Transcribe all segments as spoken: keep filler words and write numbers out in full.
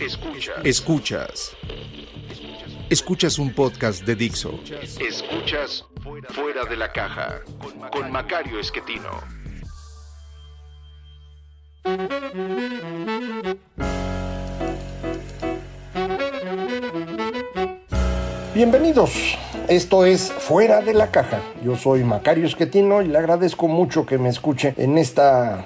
Escuchas. Escuchas. Escuchas un podcast de Dixo. Escuchas Fuera de la Caja con Macario Schettino. Bienvenidos, esto es Fuera de la Caja. Yo soy Macario Schettino y le agradezco mucho que me escuche en esta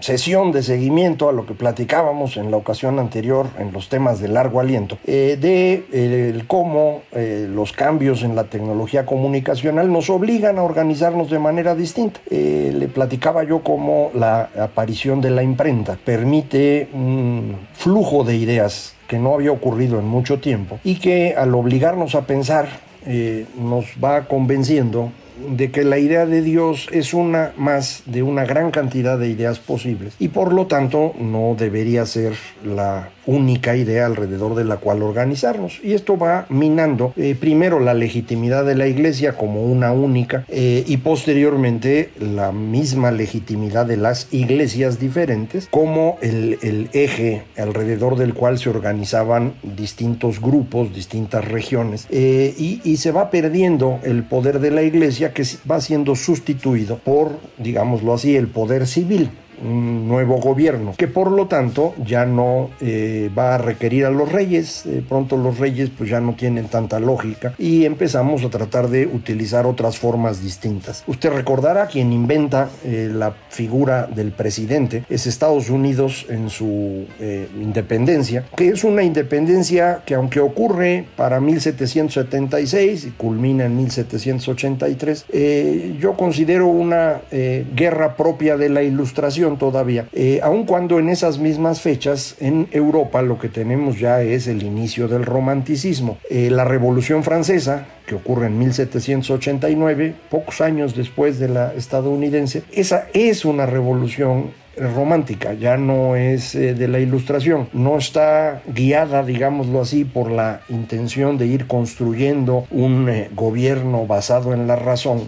sesión de seguimiento a lo que platicábamos en la ocasión anterior en los temas de largo aliento, eh, de eh, el cómo eh, los cambios en la tecnología comunicacional nos obligan a organizarnos de manera distinta. Eh, le platicaba yo cómo la aparición de la imprenta permite un flujo de ideas que no había ocurrido en mucho tiempo y que al obligarnos a pensar eh, nos va convenciendo de que la idea de Dios es una más de una gran cantidad de ideas posibles y por lo tanto no debería ser la única idea alrededor de la cual organizarnos, y esto va minando eh, primero la legitimidad de la Iglesia como una única eh, y posteriormente la misma legitimidad de las iglesias diferentes como el, el eje alrededor del cual se organizaban distintos grupos, distintas regiones, eh, y, y se va perdiendo el poder de la Iglesia, que va siendo sustituido por, digámoslo así, el poder civil, un nuevo gobierno, que por lo tanto ya no eh, va a requerir a los reyes. Eh, pronto los reyes pues ya no tienen tanta lógica y empezamos a tratar de utilizar otras formas distintas. Usted recordará, quien inventa eh, la figura del presidente es Estados Unidos en su eh, independencia, que es una independencia que, aunque ocurre para mil setecientos setenta y seis y culmina en mil setecientos ochenta y tres, eh, yo considero una eh, guerra propia de la Ilustración todavía, eh, aun cuando en esas mismas fechas en Europa lo que tenemos ya es el inicio del romanticismo. Eh, la Revolución Francesa, que ocurre en mil setecientos ochenta y nueve, pocos años después de la estadounidense, esa es una revolución romántica, ya no es eh, de la Ilustración, no está guiada, digámoslo así, por la intención de ir construyendo un eh, gobierno basado en la razón,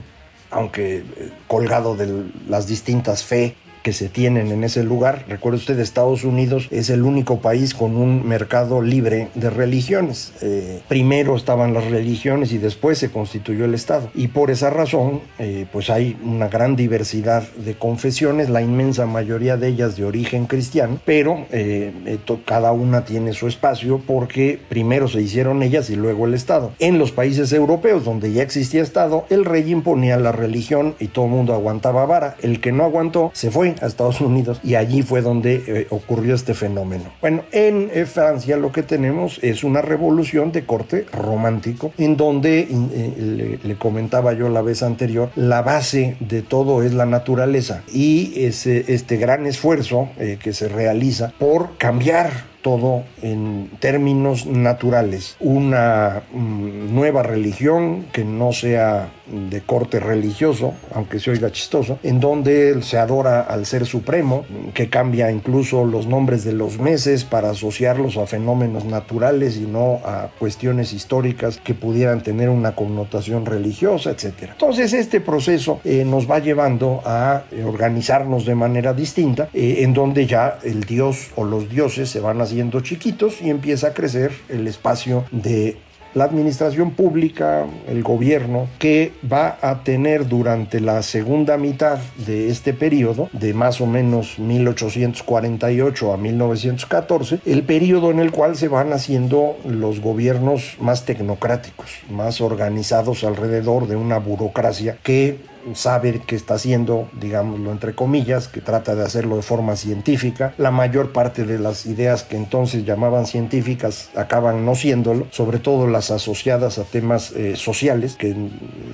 aunque eh, colgado de las distintas fe que se tienen en ese lugar. Recuerde usted, Estados Unidos es el único país con un mercado libre de religiones. Eh, primero estaban las religiones y después se constituyó el Estado. Y por esa razón, eh, pues hay una gran diversidad de confesiones, la inmensa mayoría de ellas de origen cristiano, pero eh, esto, cada una tiene su espacio porque primero se hicieron ellas y luego el Estado. En los países europeos, donde ya existía Estado, el rey imponía la religión y todo el mundo aguantaba vara. El que no aguantó se fue a Estados Unidos y allí fue donde eh, ocurrió este fenómeno. Bueno, en eh, Francia lo que tenemos es una revolución de corte romántico, en donde, eh, le, le comentaba yo la vez anterior, la base de todo es la naturaleza y ese, este gran esfuerzo eh, que se realiza por cambiar todo en términos naturales. Una mm, nueva religión que no sea de corte religioso, aunque se oiga chistoso, en donde se adora al ser supremo, que cambia incluso los nombres de los meses para asociarlos a fenómenos naturales y no a cuestiones históricas que pudieran tener una connotación religiosa, etcétera. Entonces este proceso eh, nos va llevando a eh, organizarnos de manera distinta, eh, en donde ya el dios o los dioses se van haciendo chiquitos y empieza a crecer el espacio de la administración pública, el gobierno, que va a tener durante la segunda mitad de este periodo, de más o menos mil ochocientos cuarenta y ocho a mil novecientos catorce, el periodo en el cual se van haciendo los gobiernos más tecnocráticos, más organizados alrededor de una burocracia que sabe que está haciendo, digámoslo entre comillas, que trata de hacerlo de forma científica. La mayor parte de las ideas que entonces llamaban científicas acaban no siéndolo, sobre todo las asociadas a temas eh, sociales, que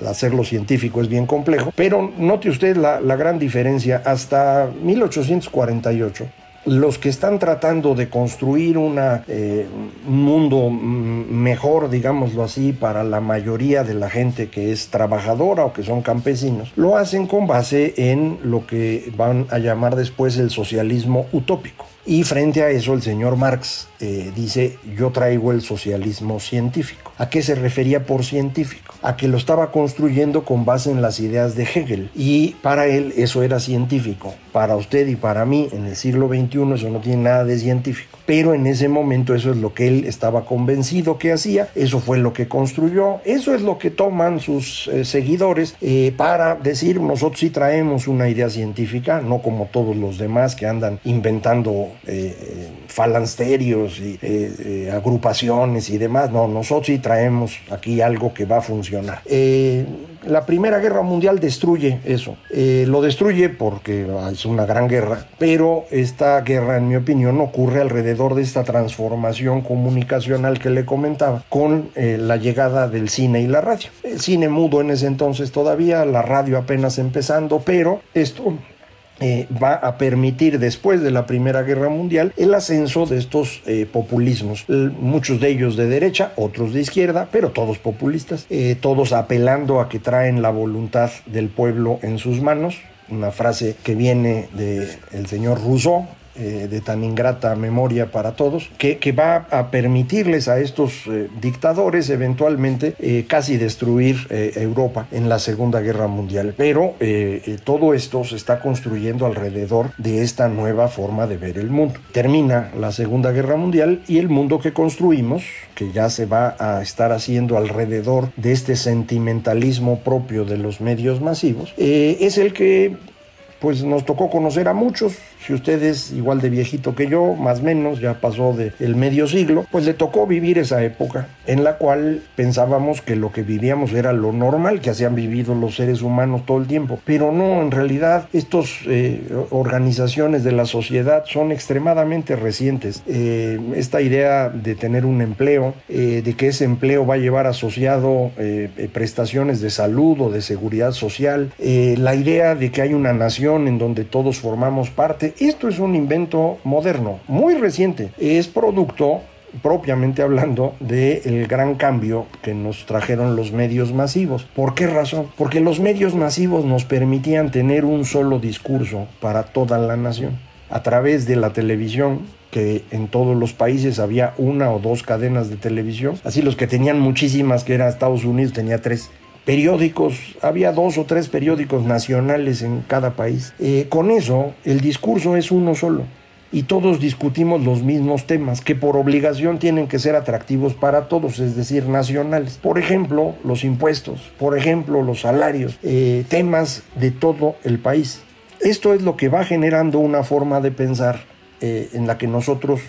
hacerlo científico es bien complejo. Pero note usted la, la gran diferencia. Hasta mil ochocientos cuarenta y ocho, los que están tratando de construir una, eh, un mundo mejor, digámoslo así, para la mayoría de la gente que es trabajadora o que son campesinos, lo hacen con base en lo que van a llamar después el socialismo utópico. Y frente a eso el señor Marx eh, dice: yo traigo el socialismo científico. ¿A qué se refería por científico? A que lo estaba construyendo con base en las ideas de Hegel, y para él eso era científico. Para usted y para mí en el siglo veintiuno eso no tiene nada de científico, pero en ese momento eso es lo que él estaba convencido que hacía, eso fue lo que construyó, eso es lo que toman sus eh, seguidores eh, para decir: nosotros sí traemos una idea científica, no como todos los demás que andan inventando Eh, eh, falansterios y eh, eh, agrupaciones y demás. No, nosotros sí traemos aquí algo que va a funcionar. Eh, la Primera Guerra Mundial destruye eso. Eh, lo destruye porque es una gran guerra, pero esta guerra, en mi opinión, ocurre alrededor de esta transformación comunicacional que le comentaba, con eh, la llegada del cine y la radio. El cine mudo en ese entonces todavía, la radio apenas empezando, pero esto Eh, va a permitir, después de la Primera Guerra Mundial, el ascenso de estos eh, populismos, eh, muchos de ellos de derecha, otros de izquierda, pero todos populistas, eh, todos apelando a que traen la voluntad del pueblo en sus manos. Una frase que viene del señor Rousseau, Eh, de tan ingrata memoria para todos, que, que va a permitirles a estos eh, dictadores eventualmente eh, casi destruir eh, Europa en la Segunda Guerra Mundial. Pero eh, eh, todo esto se está construyendo alrededor de esta nueva forma de ver el mundo. Termina la Segunda Guerra Mundial y el mundo que construimos, que ya se va a estar haciendo alrededor de este sentimentalismo propio de los medios masivos, eh, es el que pues nos tocó conocer a muchos. Si usted es igual de viejito que yo, más o menos, ya pasó del medio siglo, pues le tocó vivir esa época en la cual pensábamos que lo que vivíamos era lo normal que hacían vivido los seres humanos todo el tiempo. Pero no, en realidad, estas eh, organizaciones de la sociedad son extremadamente recientes. Eh, esta idea de tener un empleo, eh, de que ese empleo va a llevar asociado eh, prestaciones de salud o de seguridad social, eh, la idea de que hay una nación en donde todos formamos parte, esto es un invento moderno, muy reciente. Es producto, propiamente hablando, del gran cambio que nos trajeron los medios masivos. ¿Por qué razón? Porque los medios masivos nos permitían tener un solo discurso para toda la nación. A través de la televisión, que en todos los países había una o dos cadenas de televisión, así los que tenían muchísimas, que era Estados Unidos, tenía tres. Periódicos, había dos o tres periódicos nacionales en cada país. Eh, con eso, el discurso es uno solo y todos discutimos los mismos temas, que por obligación tienen que ser atractivos para todos, es decir, nacionales. Por ejemplo, los impuestos, por ejemplo, los salarios, eh, temas de todo el país. Esto es lo que va generando una forma de pensar Eh, en la que nosotros,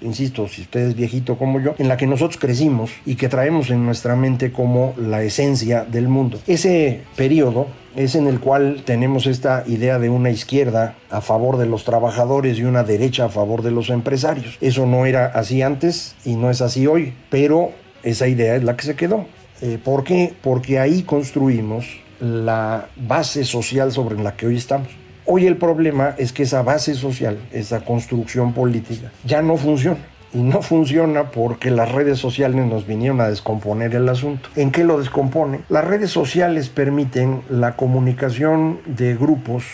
insisto, si usted es viejito como yo, en la que nosotros crecimos y que traemos en nuestra mente como la esencia del mundo. Ese periodo es en el cual tenemos esta idea de una izquierda a favor de los trabajadores y una derecha a favor de los empresarios. Eso no era así antes y no es así hoy, pero esa idea es la que se quedó. Eh, ¿Por qué? Porque ahí construimos la base social sobre la que hoy estamos. Hoy el problema es que esa base social, esa construcción política, ya no funciona. Y no funciona porque las redes sociales nos vinieron a descomponer el asunto. ¿En qué lo descompone? Las redes sociales permiten la comunicación de grupos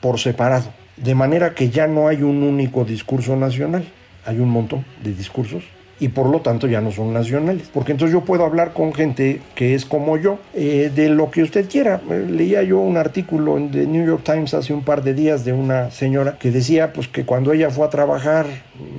por separado, de manera que ya no hay un único discurso nacional. Hay un montón de discursos y por lo tanto ya no son nacionales, porque entonces yo puedo hablar con gente que es como yo, eh, de lo que usted quiera. Leía yo un artículo en The New York Times hace un par de días de una señora que decía pues que cuando ella fue a trabajar,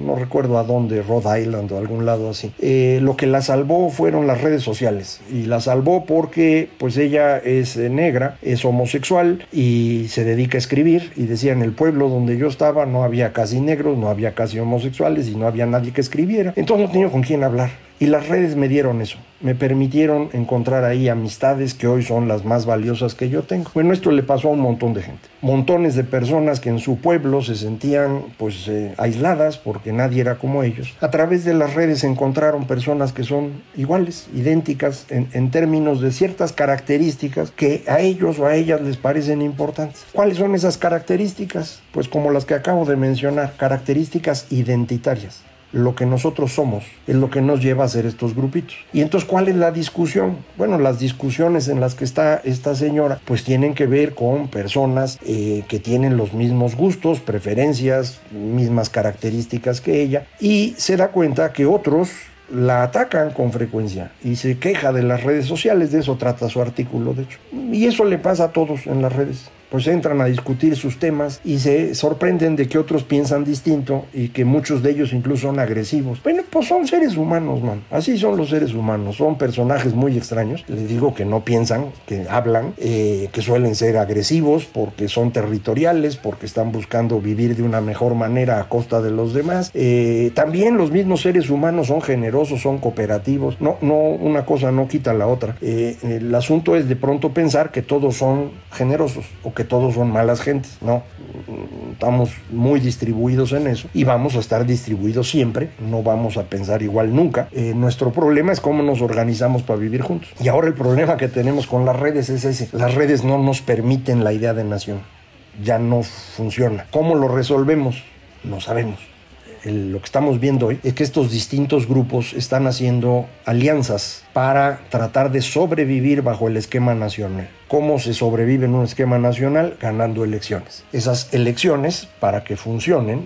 no recuerdo a dónde, Rhode Island o algún lado así, eh, lo que la salvó fueron las redes sociales, y la salvó porque pues ella es negra, es homosexual y se dedica a escribir, y decía: en el pueblo donde yo estaba no había casi negros, no había casi homosexuales y no había nadie que escribiera, entonces tenía con quién hablar. Y las redes me dieron eso. Me permitieron encontrar ahí amistades que hoy son las más valiosas que yo tengo. Bueno, esto le pasó a un montón de gente. Montones de personas que en su pueblo se sentían pues eh, aisladas porque nadie era como ellos. A través de las redes encontraron personas que son iguales, idénticas en, en términos de ciertas características que a ellos o a ellas les parecen importantes. ¿Cuáles son esas características? Pues como las que acabo de mencionar, características identitarias. Lo que nosotros somos es lo que nos lleva a hacer estos grupitos. Y entonces, ¿cuál es la discusión? Bueno, las discusiones en las que está esta señora pues tienen que ver con personas eh, que tienen los mismos gustos, preferencias, mismas características que ella, y se da cuenta que otros la atacan con frecuencia y se queja de las redes sociales. De eso trata su artículo, de hecho. Y eso le pasa a todos en las redes. Pues entran a discutir sus temas y se sorprenden de que otros piensan distinto y que muchos de ellos incluso son agresivos. Bueno, pues son seres humanos, man. Así son los seres humanos. Son personajes muy extraños. Les digo que no piensan, que hablan, eh, que suelen ser agresivos porque son territoriales, porque están buscando vivir de una mejor manera a costa de los demás. Eh, también los mismos seres humanos son generosos, son cooperativos. No, no, una cosa no quita la otra. Eh, el asunto es de pronto pensar que todos son generosos o que todos son malas gentes. No, estamos muy distribuidos en eso y vamos a estar distribuidos siempre, no vamos a pensar igual nunca. Eh, nuestro problema es cómo nos organizamos para vivir juntos. Y ahora el problema que tenemos con las redes es ese. Las redes no nos permiten la idea de nación, ya no funciona. ¿Cómo lo resolvemos? No sabemos. El, lo que estamos viendo hoy es que estos distintos grupos están haciendo alianzas para tratar de sobrevivir bajo el esquema nacional. ¿Cómo se sobrevive en un esquema nacional? Ganando elecciones. Esas elecciones, para que funcionen,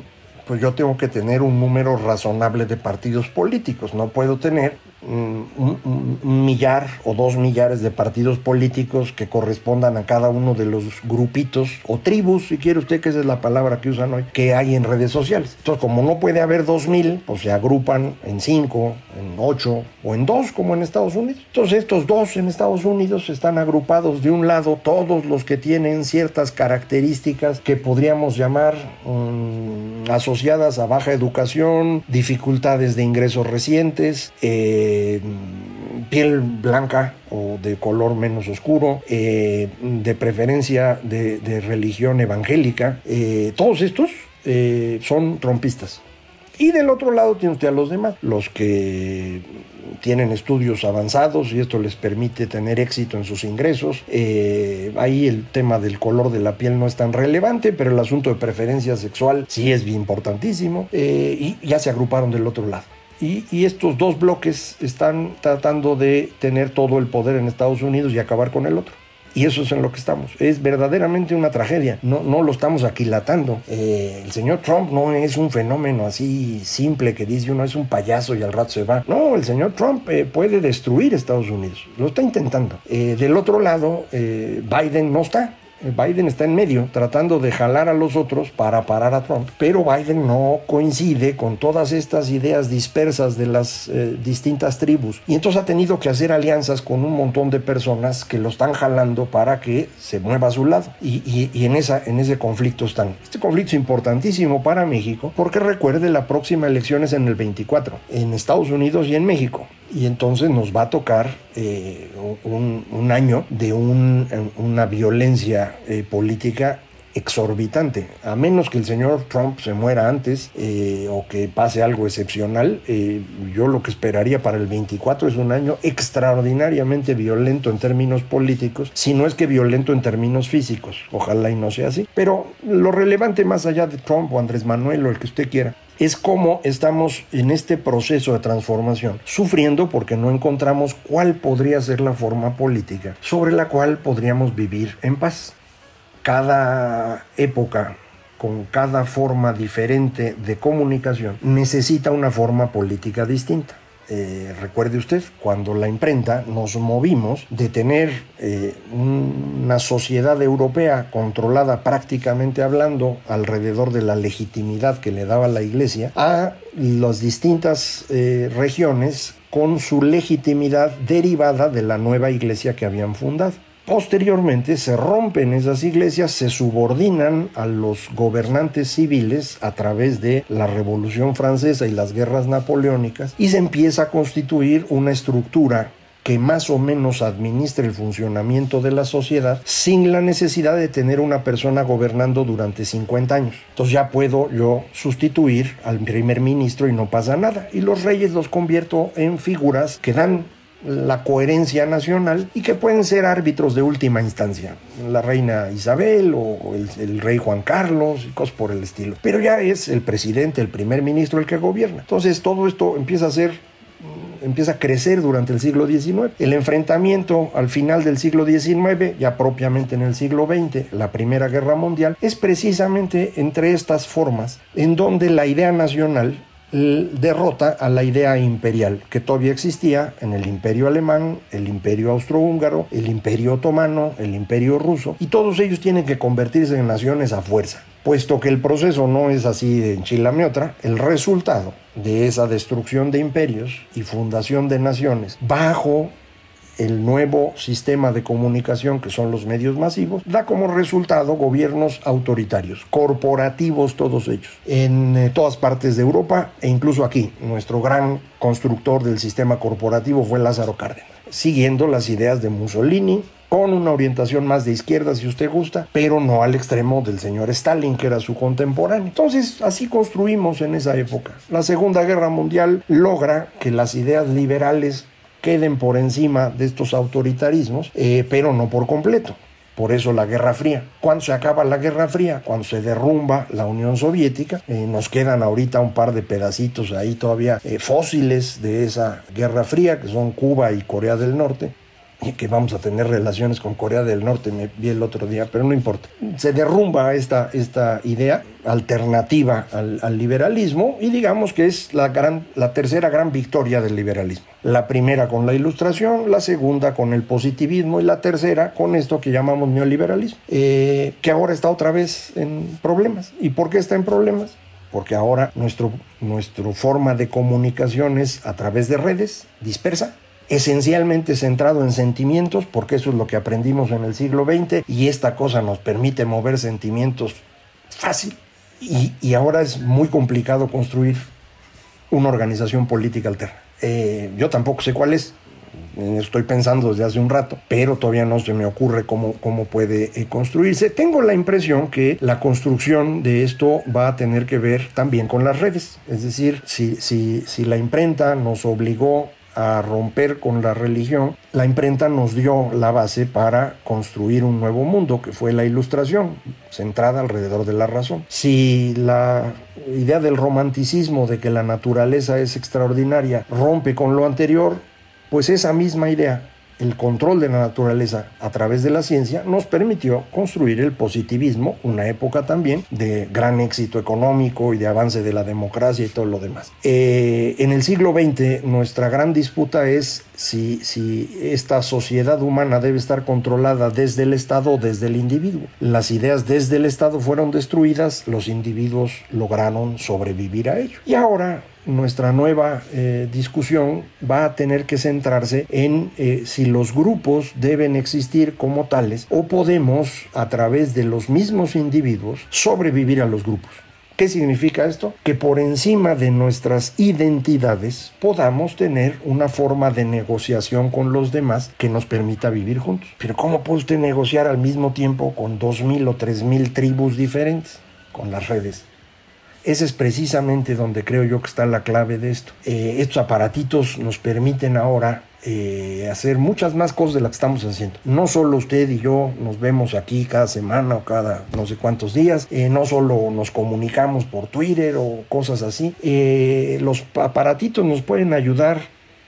pues yo tengo que tener un número razonable de partidos políticos. No puedo tener un, un, un millar o dos millares de partidos políticos que correspondan a cada uno de los grupitos o tribus, si quiere usted, que esa es la palabra que usan hoy, que hay en redes sociales. Entonces, como no puede haber dos mil, pues se agrupan en cinco, en ocho o en dos, como en Estados Unidos. Entonces, estos dos en Estados Unidos están agrupados de un lado todos los que tienen ciertas características que podríamos llamar um, asociadas a baja educación, dificultades de ingresos recientes, eh, piel blanca o de color menos oscuro, eh, de preferencia de, de religión evangélica. Eh, todos estos eh, son trompistas. Y del otro lado tiene usted a los demás, los que tienen estudios avanzados y esto les permite tener éxito en sus ingresos. Eh, ahí el tema del color de la piel no es tan relevante, pero el asunto de preferencia sexual sí es importantísimo. Eh, y ya se agruparon del otro lado. Y, y estos dos bloques están tratando de tener todo el poder en Estados Unidos y acabar con el otro. Y eso es en lo que estamos. Es verdaderamente una tragedia. No, no lo estamos aquilatando. Eh, el señor Trump no es un fenómeno así simple que dice uno es un payaso y al rato se va. No, el señor Trump eh, puede destruir Estados Unidos. Lo está intentando. Eh, del otro lado, eh, Biden no está. Biden está en medio, tratando de jalar a los otros para parar a Trump. Pero Biden no coincide con todas estas ideas dispersas de las eh, distintas tribus. Y entonces ha tenido que hacer alianzas con un montón de personas que lo están jalando para que se mueva a su lado. Y, y, y en, esa, en ese conflicto están. Este conflicto es importantísimo para México porque, recuerde, la próxima elección es en el veinticuatro, en Estados Unidos y en México. Y entonces nos va a tocar eh, un, un año de un, una violencia eh, política exorbitante. A menos que el señor Trump se muera antes eh, o que pase algo excepcional, eh, yo lo que esperaría para el veinticuatro es un año extraordinariamente violento en términos políticos, si no es que violento en términos físicos. Ojalá y no sea así. Pero lo relevante, más allá de Trump o Andrés Manuel o el que usted quiera, es cómo estamos en este proceso de transformación, sufriendo porque no encontramos cuál podría ser la forma política sobre la cual podríamos vivir en paz. Cada época, con cada forma diferente de comunicación, necesita una forma política distinta. Eh, recuerde usted, cuando la imprenta nos movimos de tener eh, una sociedad europea controlada prácticamente hablando alrededor de la legitimidad que le daba la Iglesia a las distintas eh, regiones con su legitimidad derivada de la nueva Iglesia que habían fundado. Posteriormente se rompen esas iglesias, se subordinan a los gobernantes civiles a través de la Revolución Francesa y las guerras napoleónicas, y se empieza a constituir una estructura que más o menos administra el funcionamiento de la sociedad sin la necesidad de tener una persona gobernando durante cincuenta años. Entonces ya puedo yo sustituir al primer ministro y no pasa nada. Y los reyes los convierto en figuras que dan la coherencia nacional y que pueden ser árbitros de última instancia, la reina Isabel o el, el rey Juan Carlos y cosas por el estilo. Pero ya es el presidente, el primer ministro el que gobierna. Entonces todo esto empieza a ser empieza a crecer durante el siglo diecinueve. El enfrentamiento al final del siglo diecinueve, ya propiamente en el siglo veinte, la Primera Guerra Mundial, es precisamente entre estas formas en donde la idea nacional derrota a la idea imperial que todavía existía en el Imperio Alemán, el Imperio Austrohúngaro, el Imperio Otomano, el Imperio Ruso, y todos ellos tienen que convertirse en naciones a fuerza. Puesto que el proceso no es así de enchilamiotra, el resultado de esa destrucción de imperios y fundación de naciones bajo el nuevo sistema de comunicación que son los medios masivos, da como resultado gobiernos autoritarios, corporativos todos ellos, en todas partes de Europa e incluso aquí. Nuestro gran constructor del sistema corporativo fue Lázaro Cárdenas, siguiendo las ideas de Mussolini, con una orientación más de izquierda si usted gusta, pero no al extremo del señor Stalin, que era su contemporáneo. Entonces así construimos en esa época. La Segunda Guerra Mundial logra que las ideas liberales queden por encima de estos autoritarismos, eh, pero no por completo. Por eso la Guerra Fría. Cuando se acaba la Guerra Fría, cuando se derrumba la Unión Soviética, eh, nos quedan ahorita un par de pedacitos ahí todavía eh, fósiles de esa Guerra Fría, que son Cuba y Corea del Norte, y que vamos a tener relaciones con Corea del Norte, me vi el otro día, pero no importa. Se derrumba esta, esta idea alternativa al, al liberalismo, y digamos que es la, gran, la tercera gran victoria del liberalismo. La primera con la Ilustración, la segunda con el positivismo y la tercera con esto que llamamos neoliberalismo, eh, que ahora está otra vez en problemas. ¿Y por qué está en problemas? Porque ahora nuestro, nuestra forma de comunicación es a través de redes, dispersa, esencialmente centrado en sentimientos, porque eso es lo que aprendimos en el siglo veinte, y esta cosa nos permite mover sentimientos fácil, y, y ahora es muy complicado construir una organización política alterna. Eh, yo tampoco sé cuál es, estoy pensando desde hace un rato, pero todavía no se me ocurre cómo, cómo puede construirse. Tengo la impresión que la construcción de esto va a tener que ver también con las redes, es decir, si, si, si la imprenta nos obligó a romper con la religión, la imprenta nos dio la base para construir un nuevo mundo, que fue la Ilustración, centrada alrededor de la razón. Si la idea del romanticismo de que la naturaleza es extraordinaria rompe con lo anterior, pues esa misma idea, el control de la naturaleza a través de la ciencia, nos permitió construir el positivismo, una época también de gran éxito económico y de avance de la democracia y todo lo demás. Eh, en el siglo veinte nuestra gran disputa es si, si esta sociedad humana debe estar controlada desde el Estado o desde el individuo. Las ideas desde el Estado fueron destruidas, los individuos lograron sobrevivir a ello. Y ahora nuestra nueva eh, discusión va a tener que centrarse en eh, si los grupos deben existir como tales o podemos, a través de los mismos individuos, sobrevivir a los grupos. ¿Qué significa esto? Que por encima de nuestras identidades podamos tener una forma de negociación con los demás que nos permita vivir juntos. Pero ¿cómo puede usted negociar al mismo tiempo con dos mil o tres mil tribus diferentes? Con las redes. Ese es precisamente donde creo yo que está la clave de esto. Eh, estos aparatitos nos permiten ahora eh, hacer muchas más cosas de las que estamos haciendo. No solo usted y yo nos vemos aquí cada semana o cada no sé cuántos días. Eh, no solo nos comunicamos por Twitter o cosas así. Eh, los aparatitos nos pueden ayudar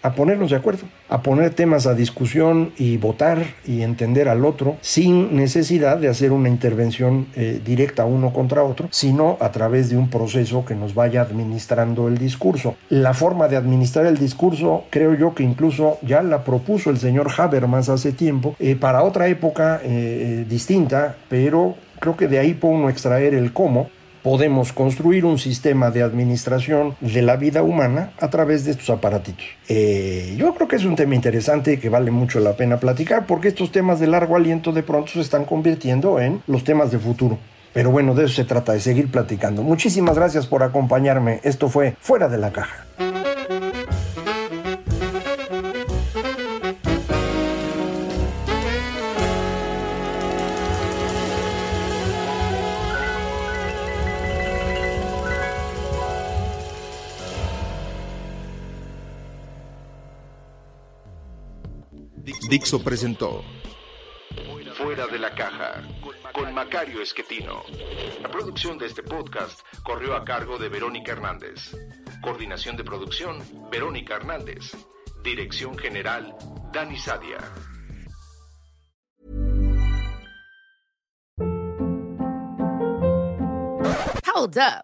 a ponernos de acuerdo, a poner temas a discusión y votar y entender al otro sin necesidad de hacer una intervención eh, directa uno contra otro, sino a través de un proceso que nos vaya administrando el discurso. La forma de administrar el discurso creo yo que incluso ya la propuso el señor Habermas hace tiempo, eh, para otra época eh, distinta, pero creo que de ahí puedo uno extraer el cómo. podemos construir un sistema de administración de la vida humana a través de estos aparatitos. Eh, yo creo que es un tema interesante que vale mucho la pena platicar, porque estos temas de largo aliento de pronto se están convirtiendo en los temas de futuro. Pero bueno, de eso se trata, de seguir platicando. Muchísimas gracias por acompañarme. Esto fue Fuera de la Caja. Dixo presentó Fuera de la Caja con Macario Schettino. La producción de este podcast corrió a cargo de Verónica Hernández. Coordinación de producción, Verónica Hernández. Dirección general, Dani Sadia. Hold up.